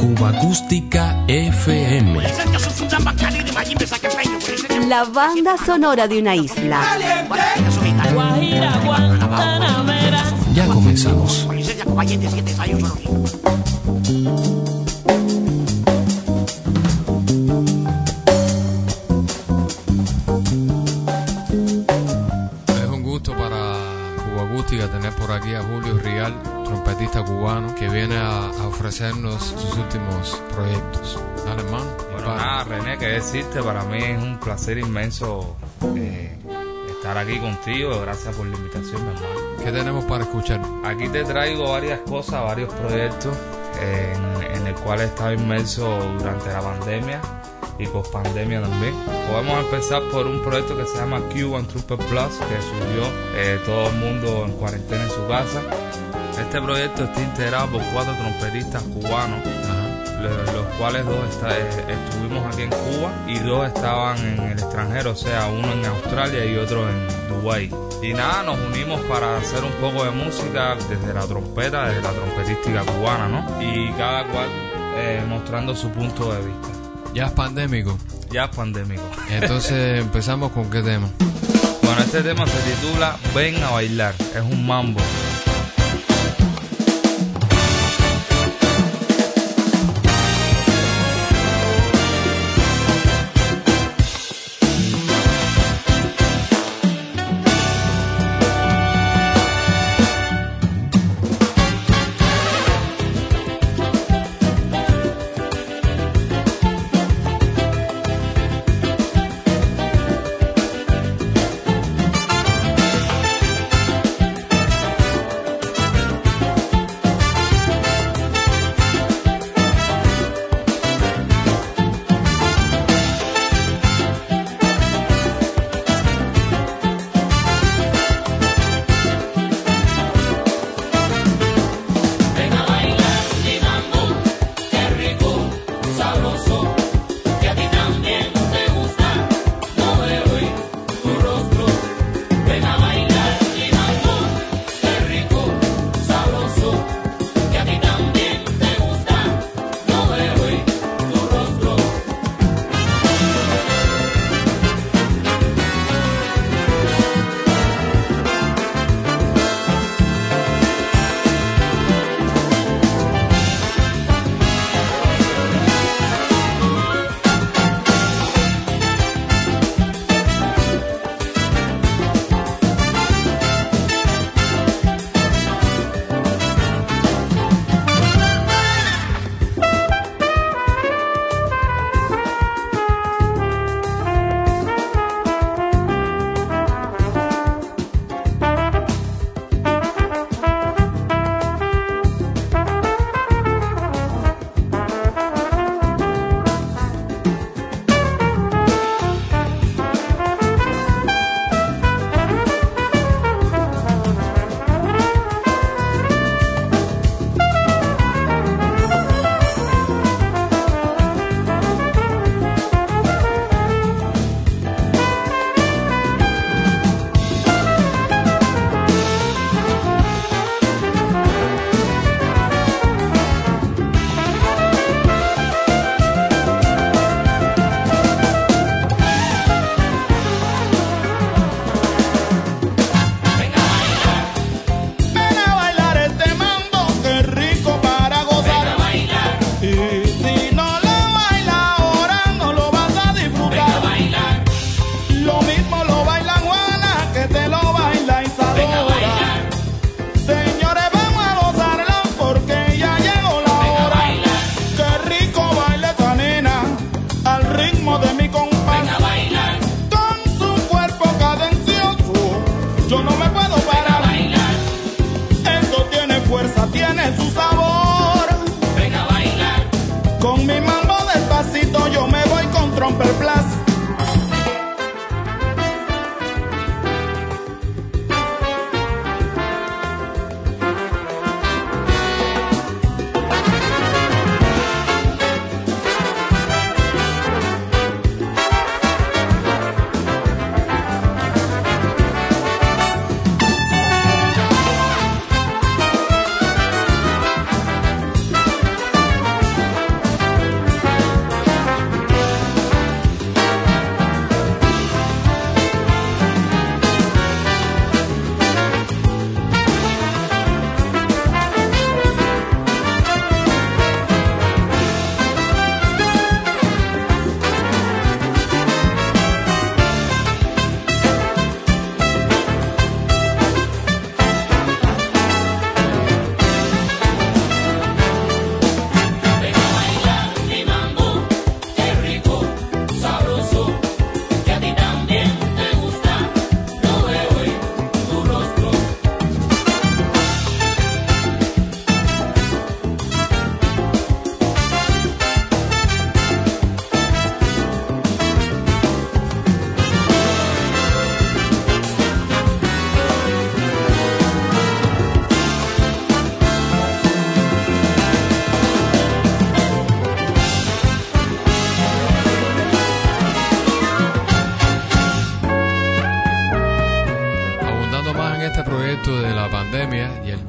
Cuba Acústica FM. La banda sonora de una isla. Ya comenzamos. Tener por aquí a Julio Rial, trompetista cubano, que viene a ofrecernos sus últimos proyectos. Dale, hermano. Bueno, nada, René, que decirte, para mí es un placer inmenso estar aquí contigo. Gracias por la invitación, mi hermano. ¿Qué tenemos para escuchar? Aquí te traigo varias cosas, varios proyectos en el cual he estado inmerso durante la pandemia y pospandemia también. Podemos empezar por un proyecto que se llama Cuban Trooper Plus, que surgió todo el mundo en cuarentena en su casa. Este proyecto está integrado por 4 trompetistas cubanos, los cuales 2 estuvimos aquí en Cuba y 2 estaban en el extranjero, o sea, uno en Australia y otro en Dubái. Y nada, nos unimos para hacer un poco de música desde la trompeta, desde la trompetística cubana, ¿no? Y cada cual mostrando su punto de vista. ¿Ya es pandémico? Ya es pandémico. Entonces, ¿empezamos con qué tema? Bueno, este tema se titula Ven a Bailar. Es un mambo.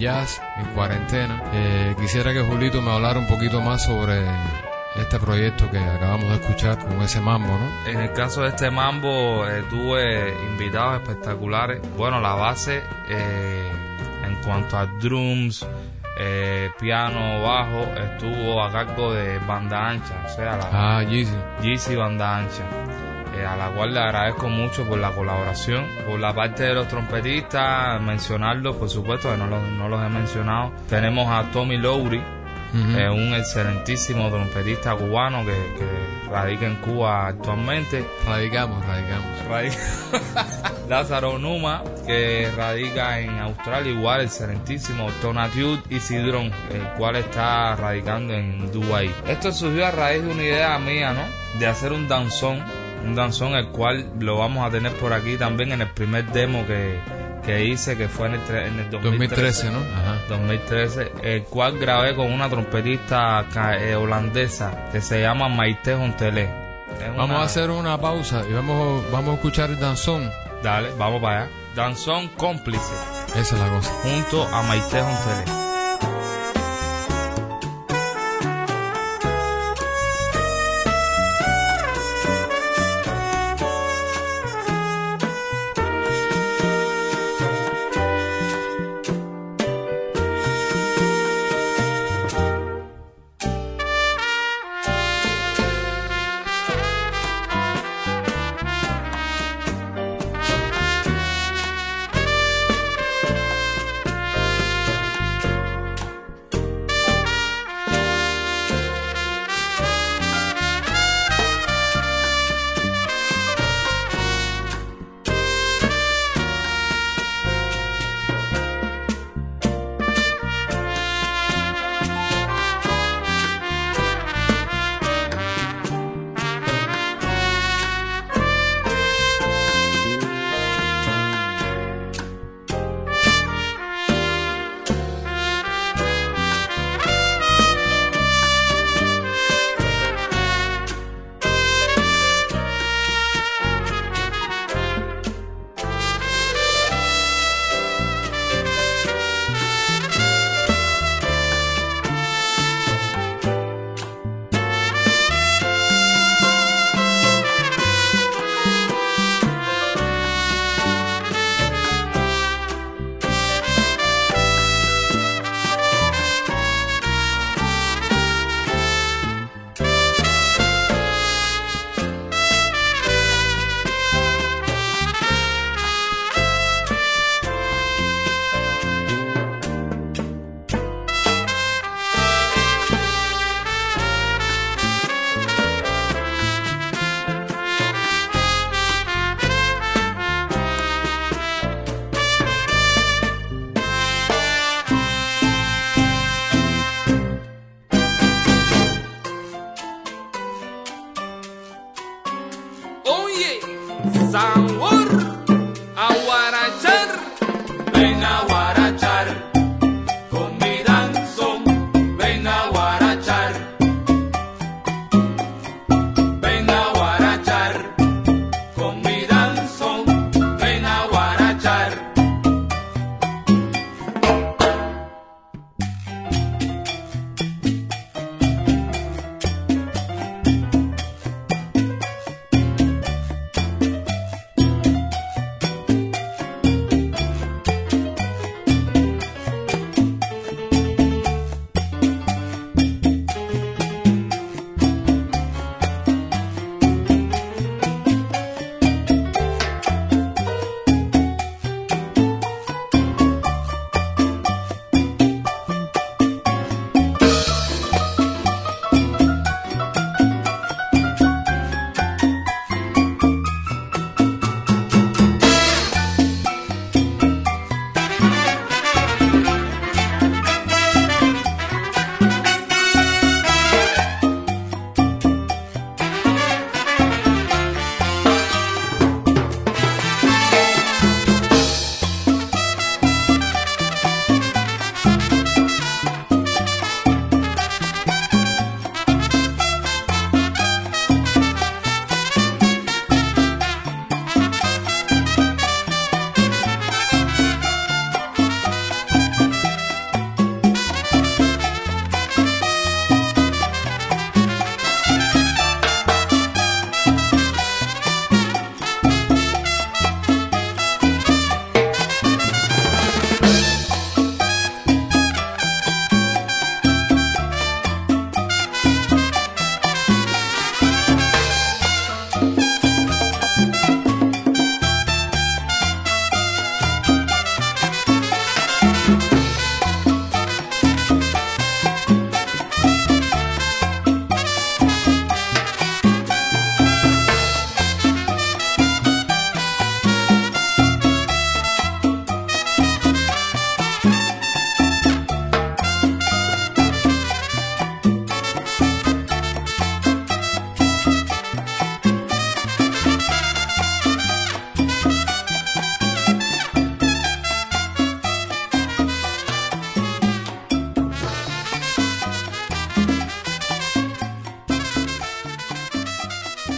jazz en cuarentena. Quisiera que Julito me hablara un poquito más sobre este proyecto que acabamos de escuchar con ese mambo, ¿no? En el caso de este mambo tuve invitados espectaculares. Bueno, la base en cuanto a drums, piano, bajo, estuvo a cargo de Banda Ancha, o sea, Yeezy Banda Ancha, a la cual le agradezco mucho por la colaboración. Por la parte de los trompetistas, mencionarlos, por supuesto, que no los he mencionado. Tenemos a Tommy Lowry, un excelentísimo trompetista cubano que radica en Cuba actualmente. Radicamos. Lázaro Numa, que radica en Australia, igual excelentísimo. Tonatiuh Isidrón, el cual está radicando en Dubái. Esto surgió a raíz de una idea mía, ¿no? De hacer un danzón. Un danzón el cual lo vamos a tener por aquí también en el primer demo que hice, que fue en el 2013, ¿no? Ajá. 2013, el cual grabé con una trompetista holandesa que se llama Maite Hontelé. Vamos a hacer una pausa y vamos a escuchar el danzón. Dale, vamos para allá. Danzón Cómplice. Esa es la cosa. Junto a Maite Hontelé.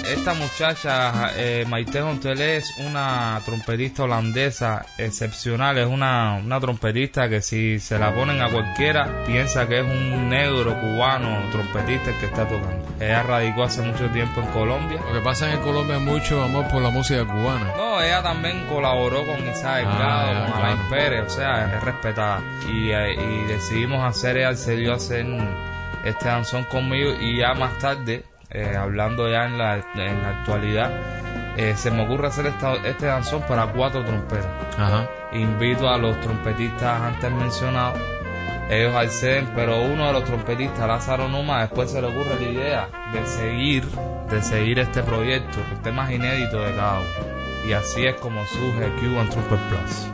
Esta muchacha, Maite Hontelé, es una trompetista holandesa excepcional. Es una trompetista que si se la ponen a cualquiera piensa que es un negro cubano trompetista el que está tocando. Ella radicó hace mucho tiempo en Colombia. Lo que pasa en Colombia es mucho amor por la música cubana. No, ella también colaboró con Isaac Grado, con Alain Pérez, o sea, es respetada. Y decidimos hacer, ella accedió a hacer este danzón conmigo, y ya más tarde, hablando ya en la actualidad, se me ocurre hacer este danzón para 4 trompetas. Ajá. Invito a los trompetistas antes mencionados, ellos acceden, pero uno de los trompetistas, Lázaro Numa, después se le ocurre la idea de seguir este proyecto, los temas inéditos de cada uno. Y así es como surge Cuban Trooper Plus.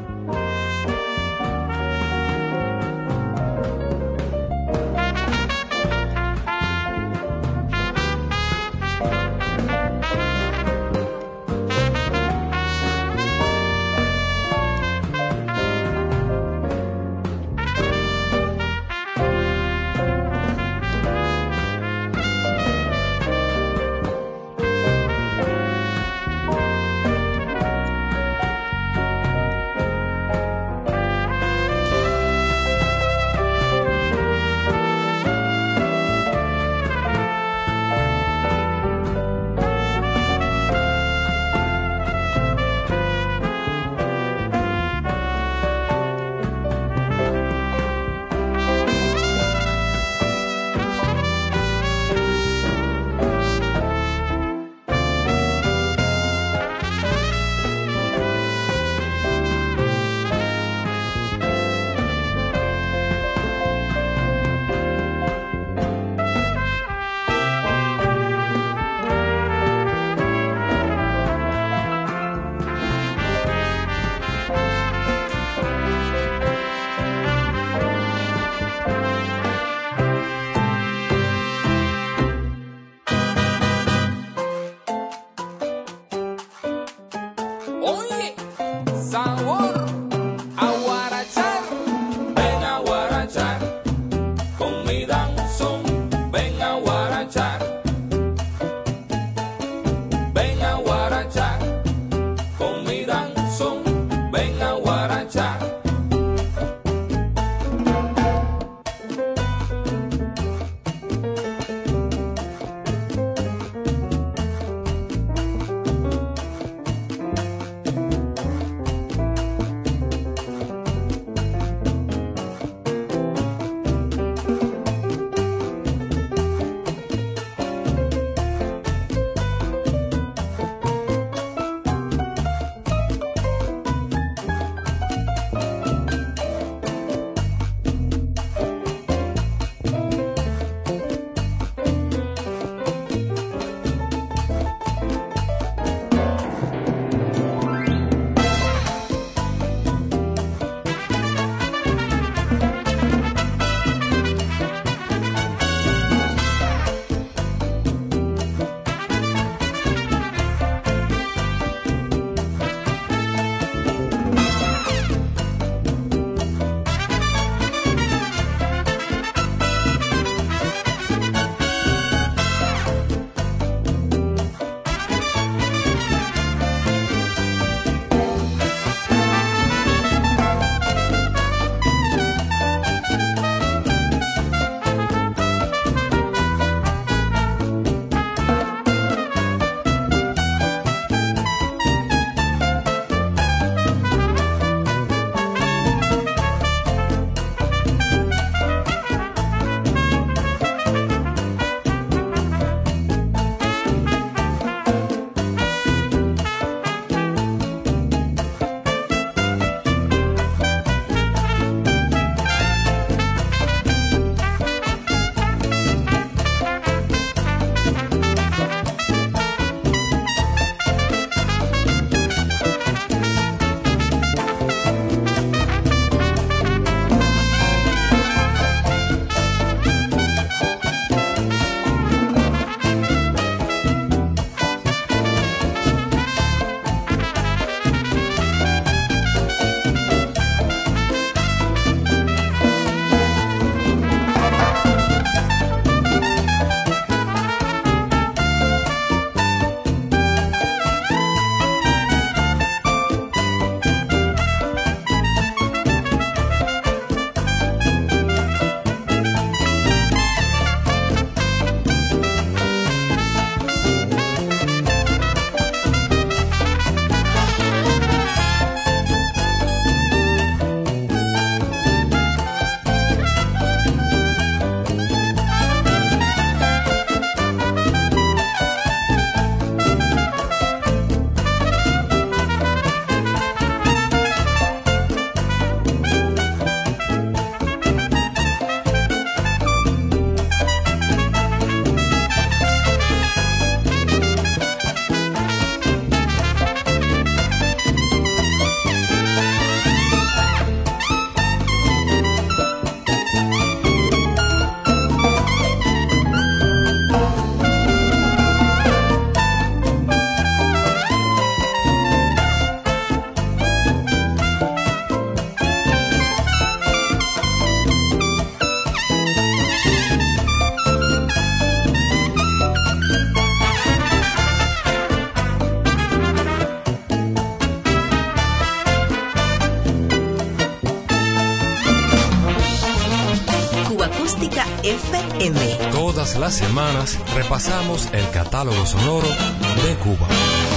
FM. Todas las semanas repasamos el catálogo sonoro de Cuba.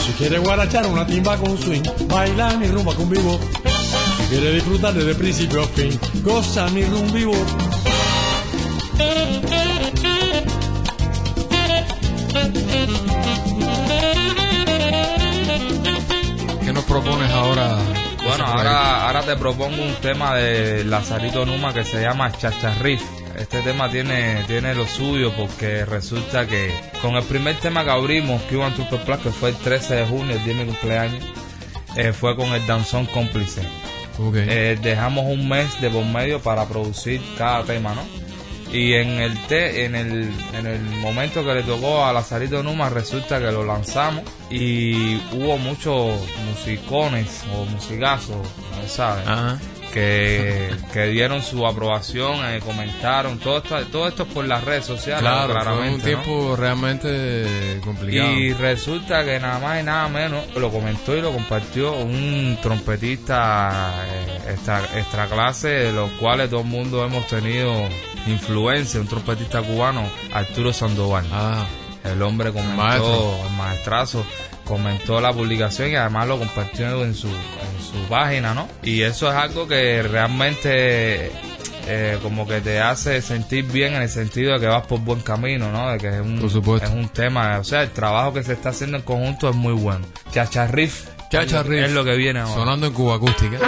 Si quieres guarachar una timba con swing, bailar mi rumba con vivo. Si quieres disfrutar desde principio a fin, goza mi rumba vivo. ¿Qué nos propones ahora? Bueno, ahora te propongo un tema de Lázaro Numa que se llama Chacharrif. Este tema tiene lo suyo porque resulta que con el primer tema que abrimos, Cuban Trooper Plus, que fue el 13 de junio, el día de mi cumpleaños, fue con el danzón cómplice. Okay. Dejamos un mes de por medio para producir cada tema, ¿no? Y en el momento que le tocó a Lázaro Numa, resulta que lo lanzamos y hubo muchos musicones o musicazos, ¿no sabes? Ajá. Que dieron su aprobación, comentaron, todo esto por las redes sociales. Claro, claramente, fue un tiempo, ¿no?, realmente complicado. Y resulta que nada más y nada menos lo comentó y lo compartió un trompetista extra clase, de los cuales todo el mundo hemos tenido influencia, un trompetista cubano, Arturo Sandoval. Ah, el hombre comentó, el maestrazo comentó la publicación y además lo compartió en su página, ¿no? Y eso es algo que realmente como que te hace sentir bien, en el sentido de que vas por buen camino, ¿no? De que es un tema, o sea, el trabajo que se está haciendo en conjunto es muy bueno. Chacharrif, Chacharrif es lo que viene ahora. Sonando en Cuba Acústica.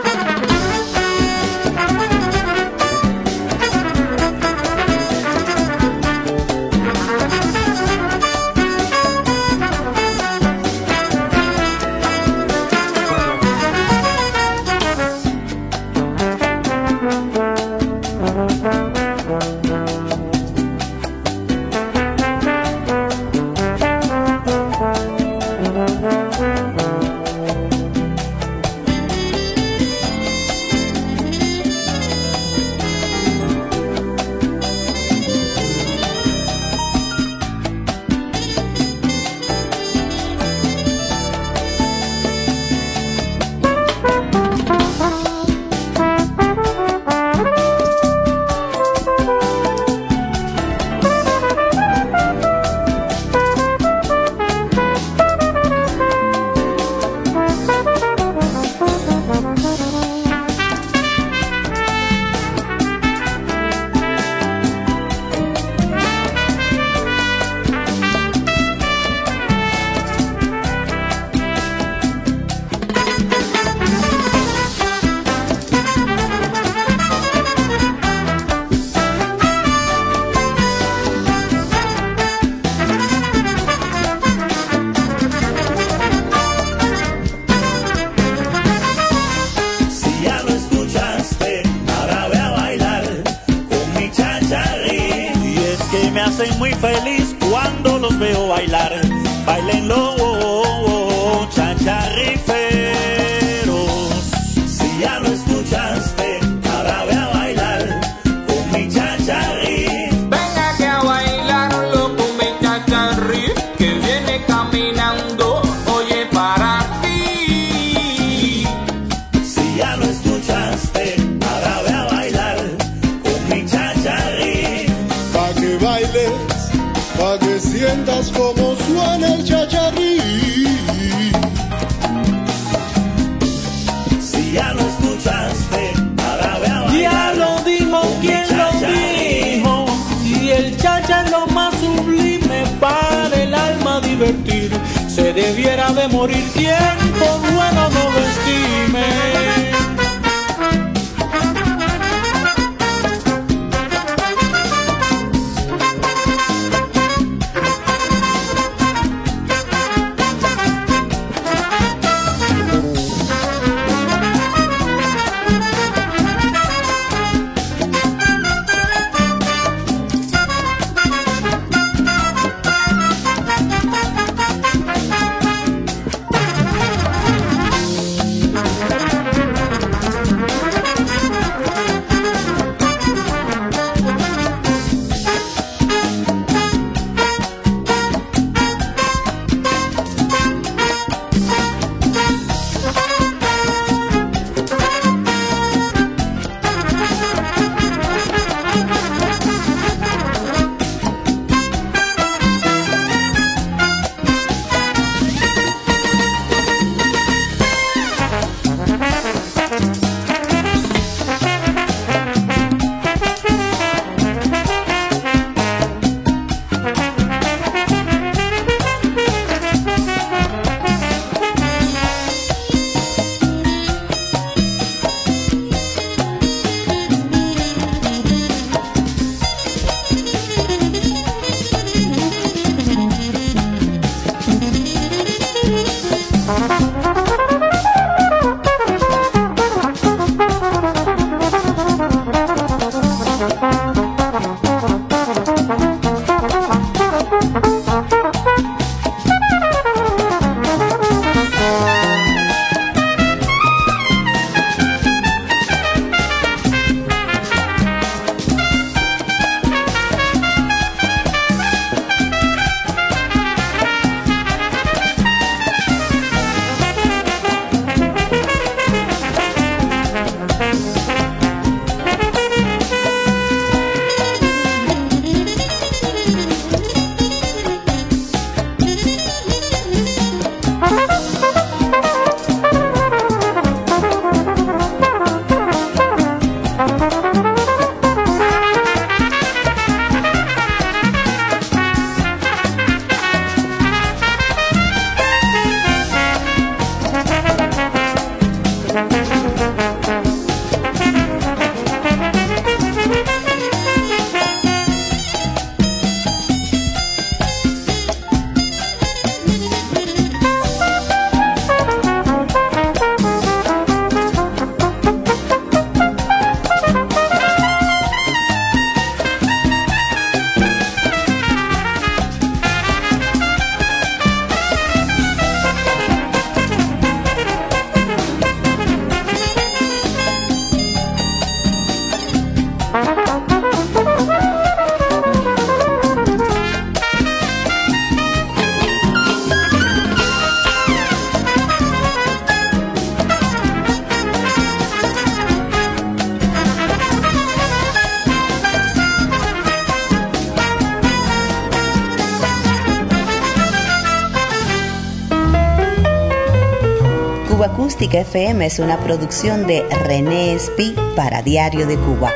Cuba Acústica FM es una producción de René Espí para Diario de Cuba.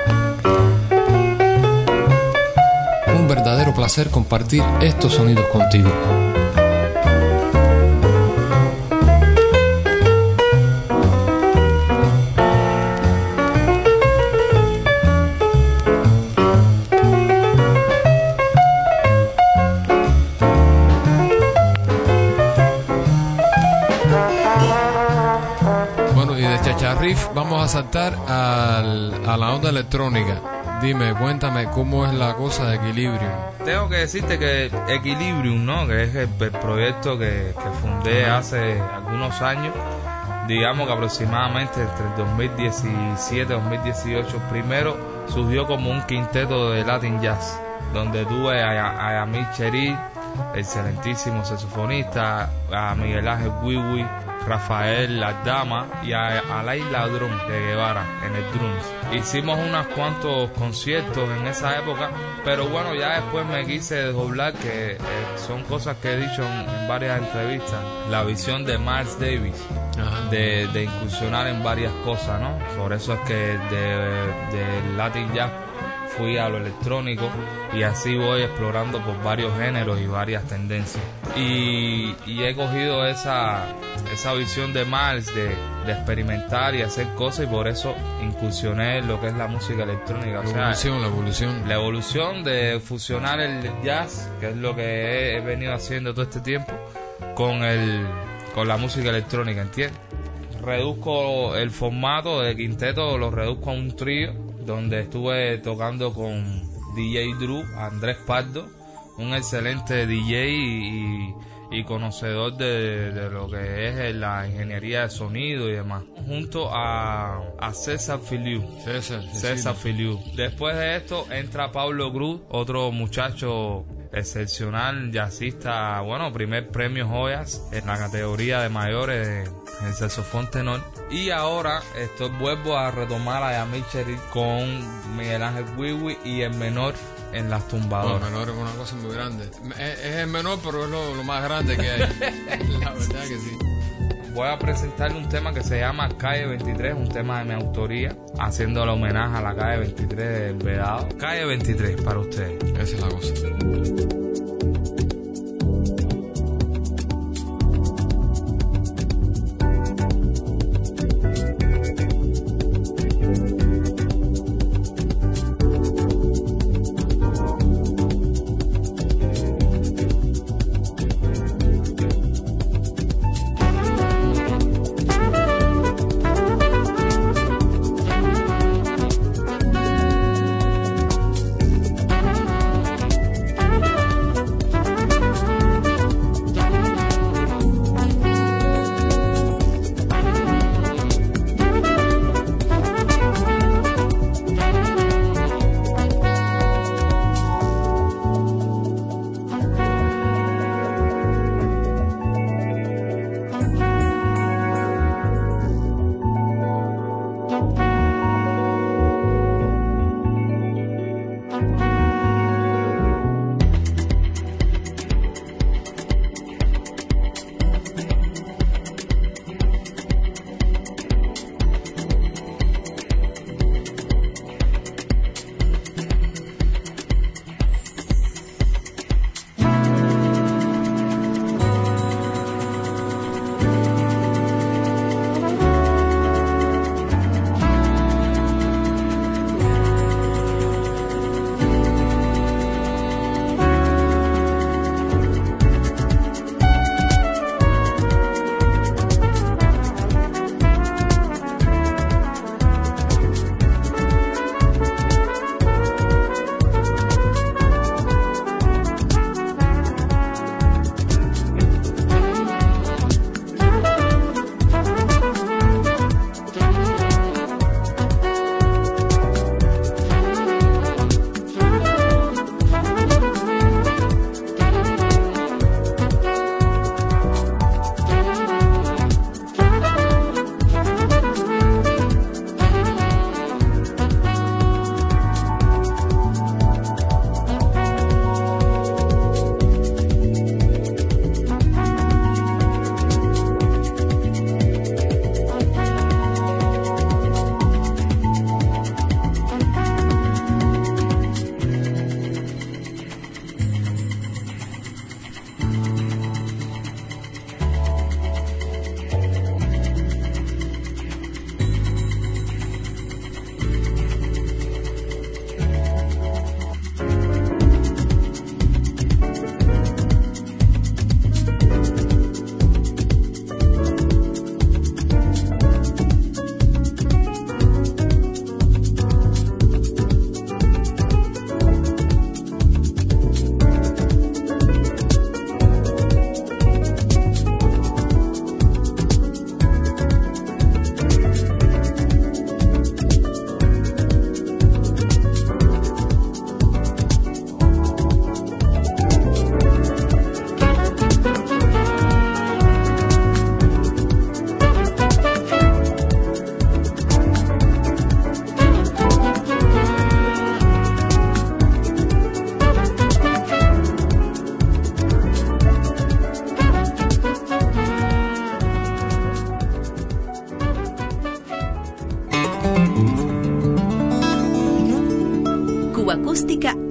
Un verdadero placer compartir estos sonidos contigo. Vamos a saltar a la onda electrónica. Dime, cuéntame, ¿cómo es la cosa de Equilibrium? Tengo que decirte que Equilibrium, ¿no? Que es el proyecto que fundé hace algunos años, digamos que aproximadamente entre el 2017 y 2018. Primero surgió como un quinteto de Latin Jazz, donde tuve a Yamil Chery, excelentísimo saxofonista, a Miguel Ángel Wiwi, Rafael La Dama y a Laila Drum de Guevara en el drums. Hicimos unos cuantos conciertos en esa época, pero bueno, ya después me quise desdoblar, que son cosas que he dicho en varias entrevistas, la visión de Miles Davis de incursionar en varias cosas, ¿no? Por eso es que de Latin Jazz fui a lo electrónico, y así voy explorando por varios géneros y varias tendencias. Y he cogido esa visión de Miles de experimentar y hacer cosas, y por eso incursioné en lo que es la música electrónica. La evolución de fusionar el jazz, que es lo que he venido haciendo todo este tiempo, con la música electrónica, ¿entiendes? Reduzco el formato de quinteto, lo reduzco a un trío, donde estuve tocando con DJ Drew, Andrés Pardo, un excelente DJ y conocedor de lo que es la ingeniería de sonido y demás, junto a César Filiu. Después de esto entra Pablo Cruz, otro muchacho excepcional, jazzista, bueno, primer premio Joyas en la categoría de mayores en saxofón tenor. Y ahora vuelvo a retomar a Yamil Chery con Miguel Ángel Wiwi y el menor en las tumbadoras. El menor es una cosa muy grande. Es el menor, pero es lo más grande que hay. La verdad que sí. Voy a presentarle un tema que se llama Calle 23, un tema de mi autoría, haciendo el homenaje a la Calle 23 del Vedado. Calle 23 para ustedes. Esa es la cosa.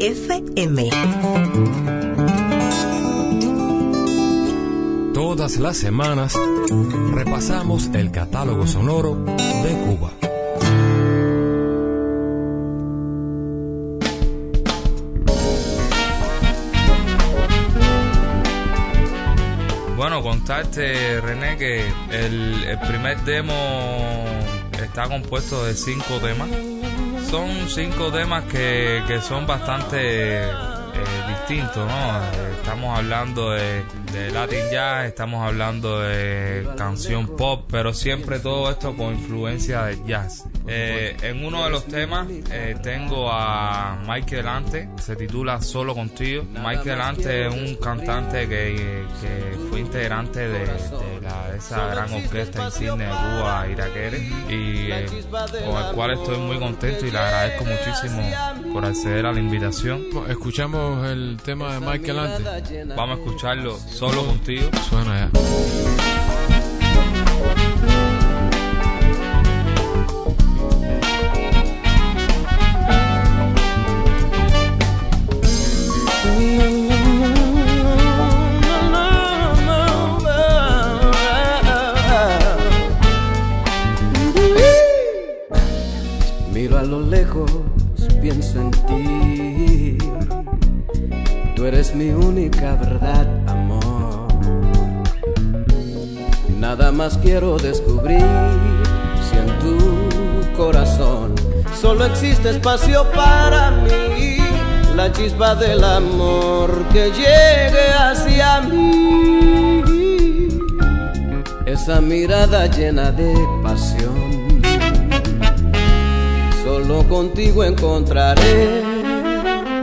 FM. Todas las semanas repasamos el catálogo sonoro de Cuba. Bueno, contarte, René, que el primer demo está compuesto de 5 temas. Son 5 temas que son bastante distintos, ¿no? Estamos hablando de Latin Jazz, estamos hablando de canción pop, pero siempre todo esto con influencia de jazz. En uno de los temas tengo a Mike Delante, se titula Solo Contigo. Mike Delante es un cantante que fue integrante de esa gran orquesta insigne de Cuba, Irakere, y con el cual estoy muy contento y le agradezco muchísimo por acceder a la invitación. Escuchamos el tema de Mike Delante. Vamos a escucharlo, Solo Contigo. Suena ya. Pienso en ti, tú eres mi única verdad, amor. Nada más quiero descubrir si en tu corazón solo existe espacio para mí, la chispa del amor que llegue hacia mí, esa mirada llena de pasión. Solo contigo encontraré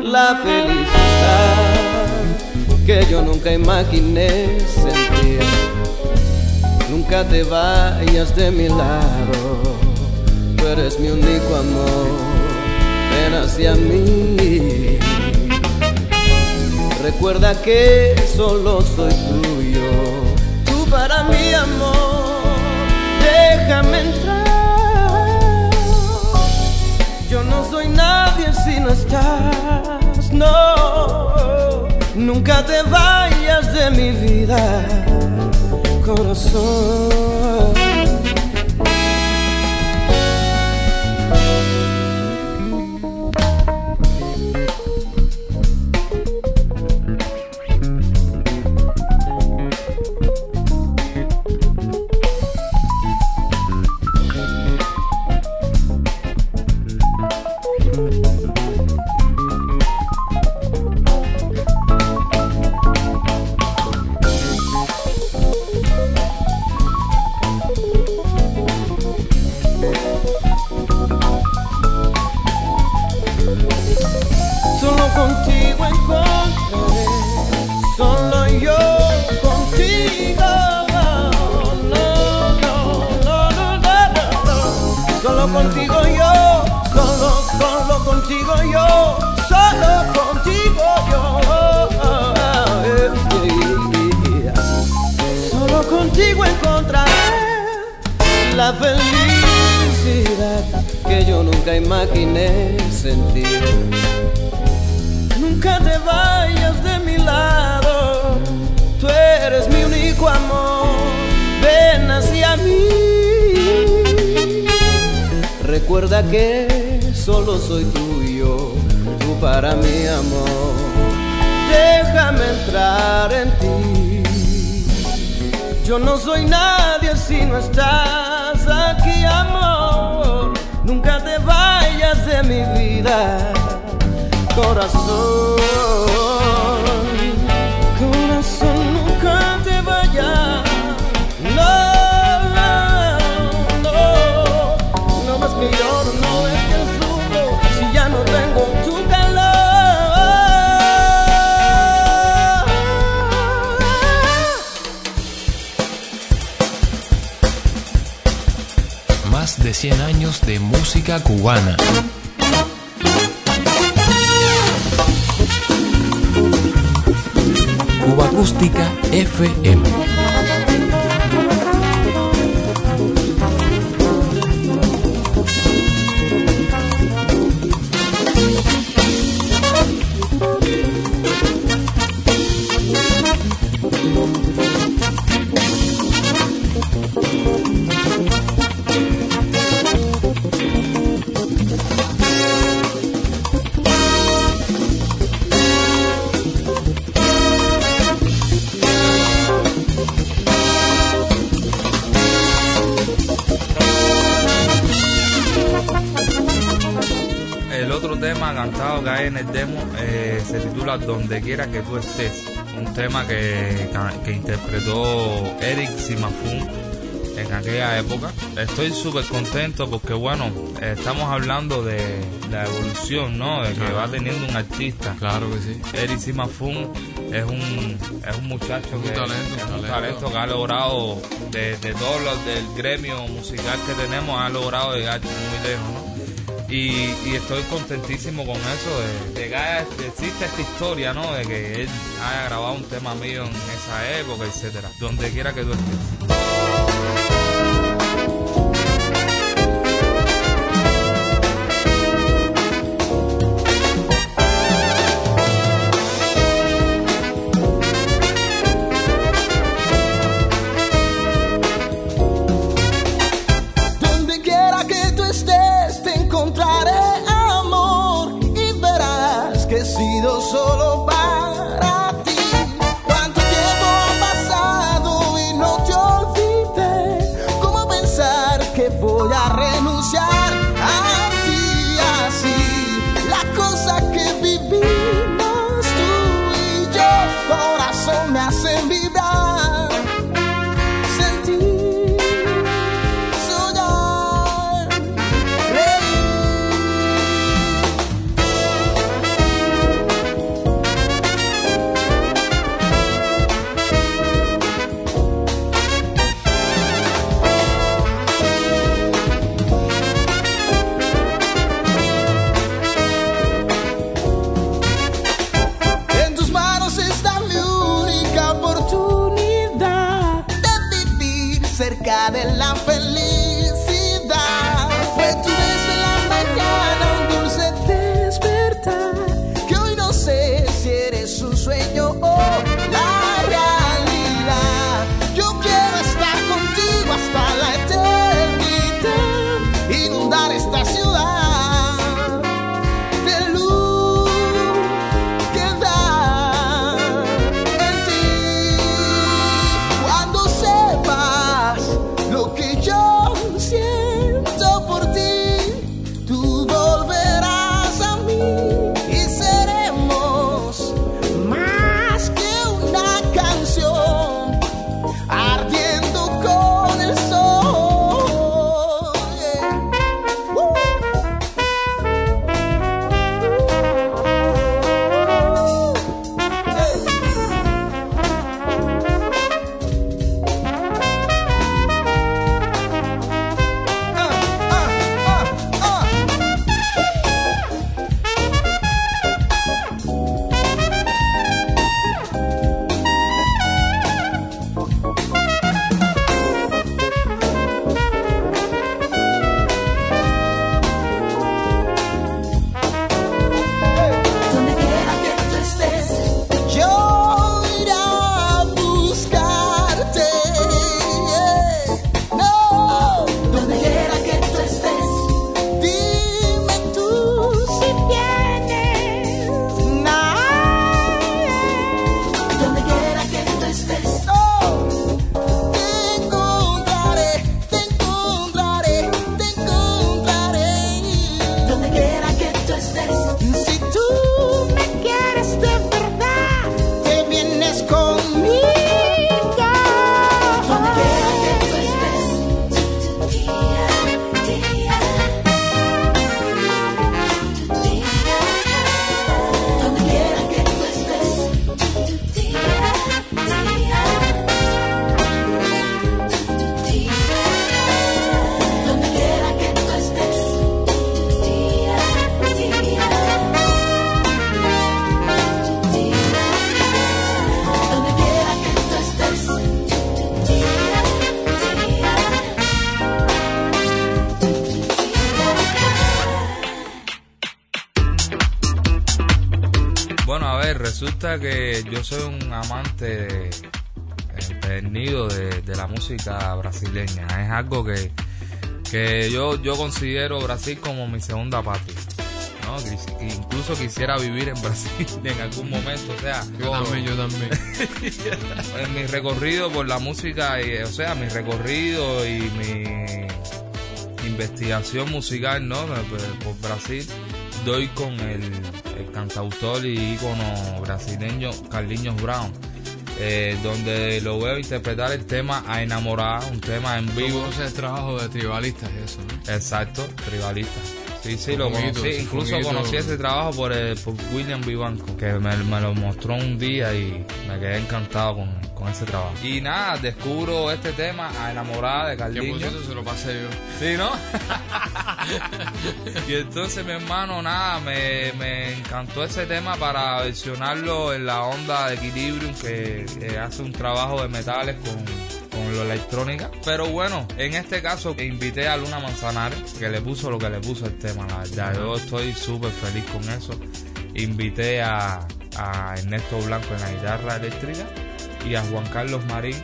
la felicidad que yo nunca imaginé sentir. Nunca te vayas de mi lado, tú eres mi único amor, ven hacia mí. Recuerda que solo soy tuyo, tú para mí, amor, déjame entrar. Yo no soy nadie si no estás, no. Nunca te vayas de mi vida, corazón. Recuerda que solo soy tuyo, tú para mi amor, déjame entrar en ti. Yo no soy nadie si no estás aquí, amor. Nunca te vayas de mi vida, corazón. Corazón, nunca te vayas. No. Mi lloro no es que sufro si ya no tengo tu calor. Más de 100 años de música cubana. Cuba Acústica FM. adelantado que hay en el demo se titula Donde Quiera Que Tú Estés, un tema que interpretó Eric Simafun en aquella época. Estoy súper contento porque, bueno, estamos hablando de la evolución, ¿no? De que va teniendo un artista. Claro que sí. Eric Simafun es un muchacho que es un talento que ha logrado, de todos los del gremio musical que tenemos, ha logrado llegar muy lejos, ¿no? Y estoy contentísimo con eso, de que existe esta historia, ¿no? De que él haya grabado un tema mío en esa época, etcétera. Donde quiera que tú estés. Resulta que yo soy un amante empedernido de la música brasileña. Es algo que yo considero Brasil como mi segunda patria, ¿no? Que incluso quisiera vivir en Brasil en algún momento. O sea, yo también. En mi recorrido por la música, mi recorrido y mi investigación musical, ¿no? Por Brasil. doy con el cantautor y ícono brasileño Carlinhos Brown, donde lo veo interpretar el tema A Enamorar, un tema en vivo. ¿Cómo es el trabajo de Tribalistas eso, no? Exacto, Tribalistas. Sí, sí, lo conocí. Incluso conocí ese trabajo por William Vivanco, que me lo mostró un día y me quedé encantado con ese trabajo. Y nada, descubro este tema A Enamorada de Carlinhos. Que por eso se lo pasé yo. ¿Sí, no? Y entonces, mi hermano, nada, me encantó ese tema para versionarlo en la onda de Equilibrium, que hace un trabajo de metales con lo electrónica. Pero bueno, en este caso invité a Luna Manzanares, que le puso lo que le puso el tema, la verdad. Yo estoy súper feliz con eso. Invité a Ernesto Blanco en la guitarra eléctrica y a Juan Carlos Marín,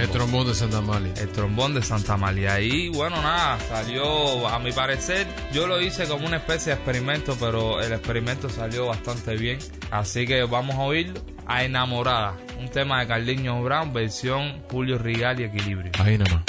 el trombón de Santa María. El trombón de Santa María. Y bueno, nada, salió, a mi parecer, yo lo hice como una especie de experimento, pero el experimento salió bastante bien. Así que vamos a oírlo. A Enamorada, un tema de Carlinhos Brown, versión Julio Rial y Equilibrio. Ahí nomás.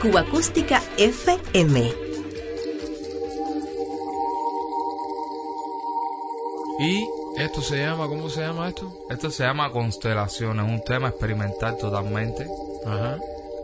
Cuba Acústica FM. Y esto se llama, ¿cómo se llama esto? Esto se llama Constelaciones, un tema experimental totalmente. Ajá.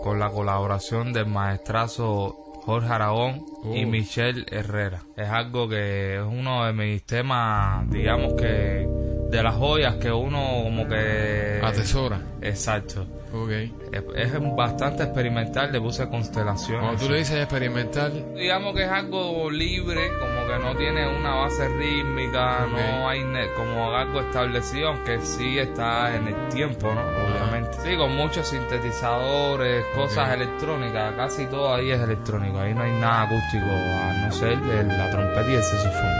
Con la colaboración del maestrazo Jorge Aragón y Michelle Herrera. Es algo que es uno de mis temas, digamos que de las joyas que uno como que atesora. Exacto. Okay. Es bastante experimental, le puse Constelaciones. Cuando tú le dices experimental, digamos que es algo libre, como que no tiene una base rítmica, okay. No hay como algo establecido, aunque sí está en el tiempo, ¿no? Obviamente. Sí, con muchos sintetizadores, cosas electrónicas, casi todo ahí es electrónico, ahí no hay nada acústico, a no ser la trompeta y el saxofón.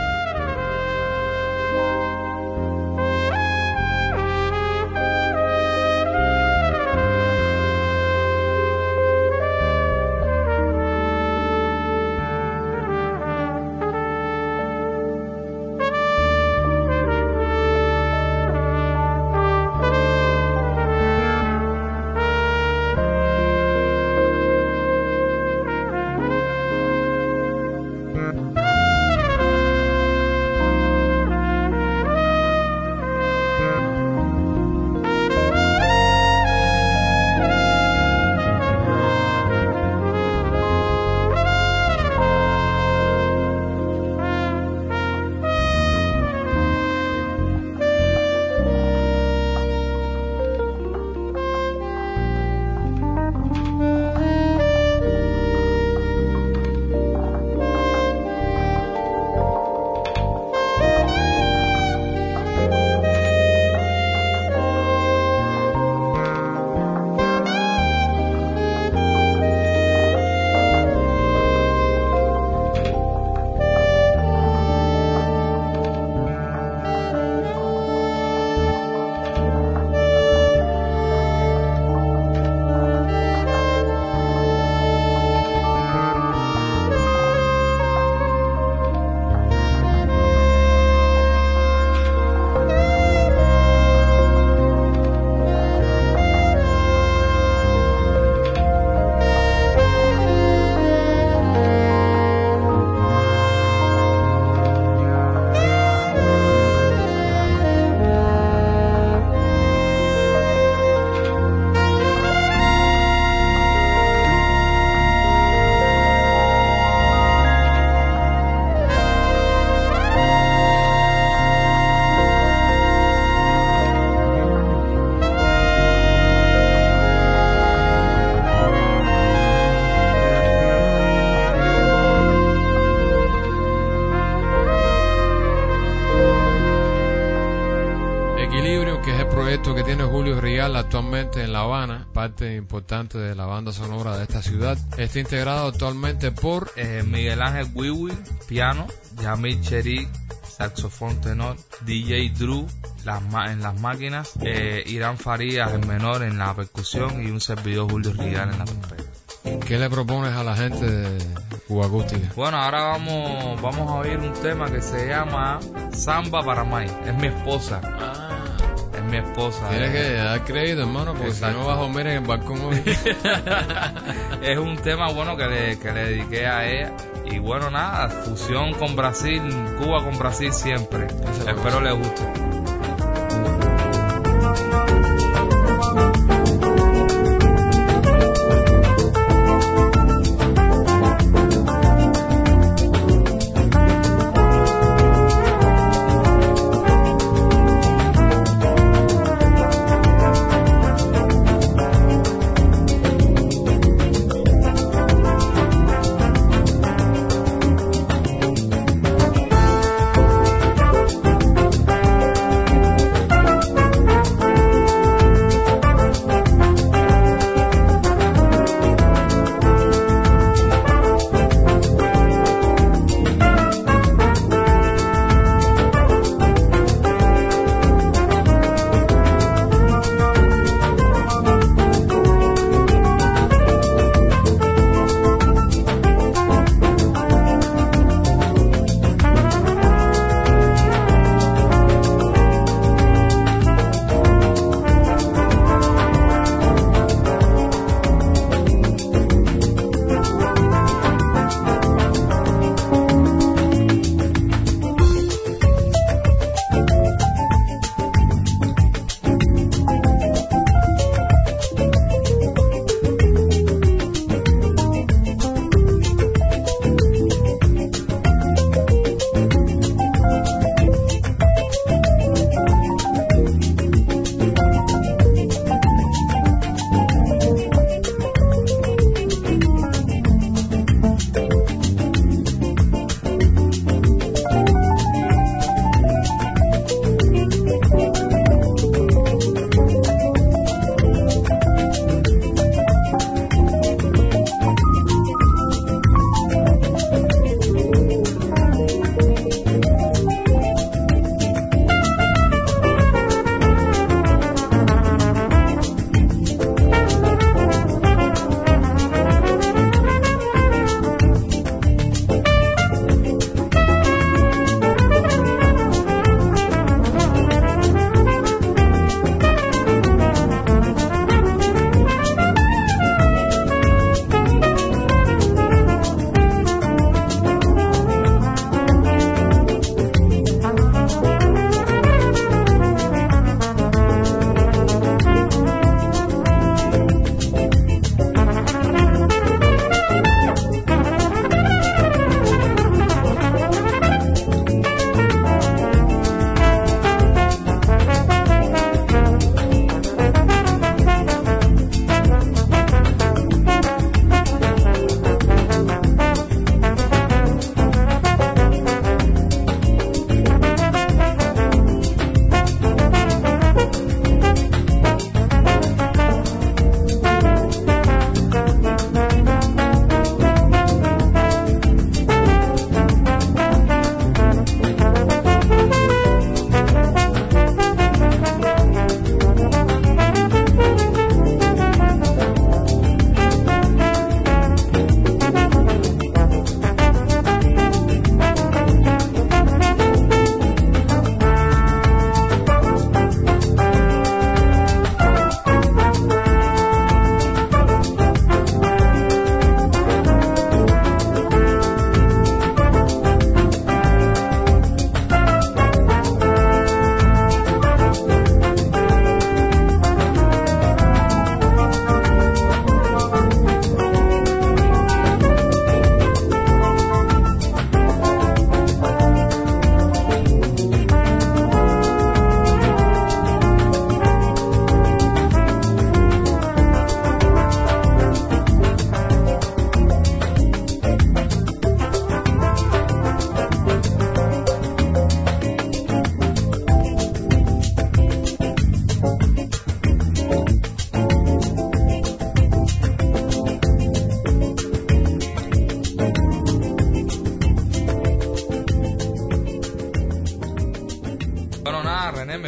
Que tiene Julio Rial actualmente en La Habana, parte importante de la banda sonora de esta ciudad. Está integrado actualmente por Miguel Ángel Wiwi, piano, Yamil Chery, saxofón tenor, DJ Drew en las máquinas, Irán Farías, el menor, en la percusión, y un servidor, Julio Rial, en la trompeta. ¿Qué le propones a la gente de Cuba Acústica? Bueno, ahora vamos a oír un tema que se llama Samba para Mike. Es mi esposa. Mi esposa. Tienes que dar crédito, hermano, porque si no vas a comer en el balcón hoy. Es un tema bueno que le dediqué a ella. Y bueno, nada, fusión con Brasil, Cuba con Brasil siempre. Espero les guste.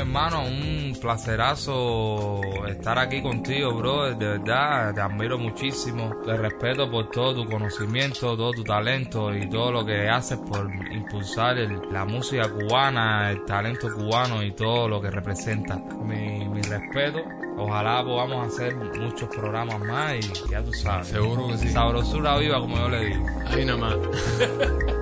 hermano, un placerazo estar aquí contigo, bro. De verdad, te admiro muchísimo. Te respeto por todo tu conocimiento, todo tu talento y todo lo que haces por impulsar la música cubana, el talento cubano y todo lo que representa. Mi respeto. Ojalá podamos hacer muchos programas más y ya tú sabes. Seguro que sí. Sabrosura viva, como yo le digo. Ahí nada más.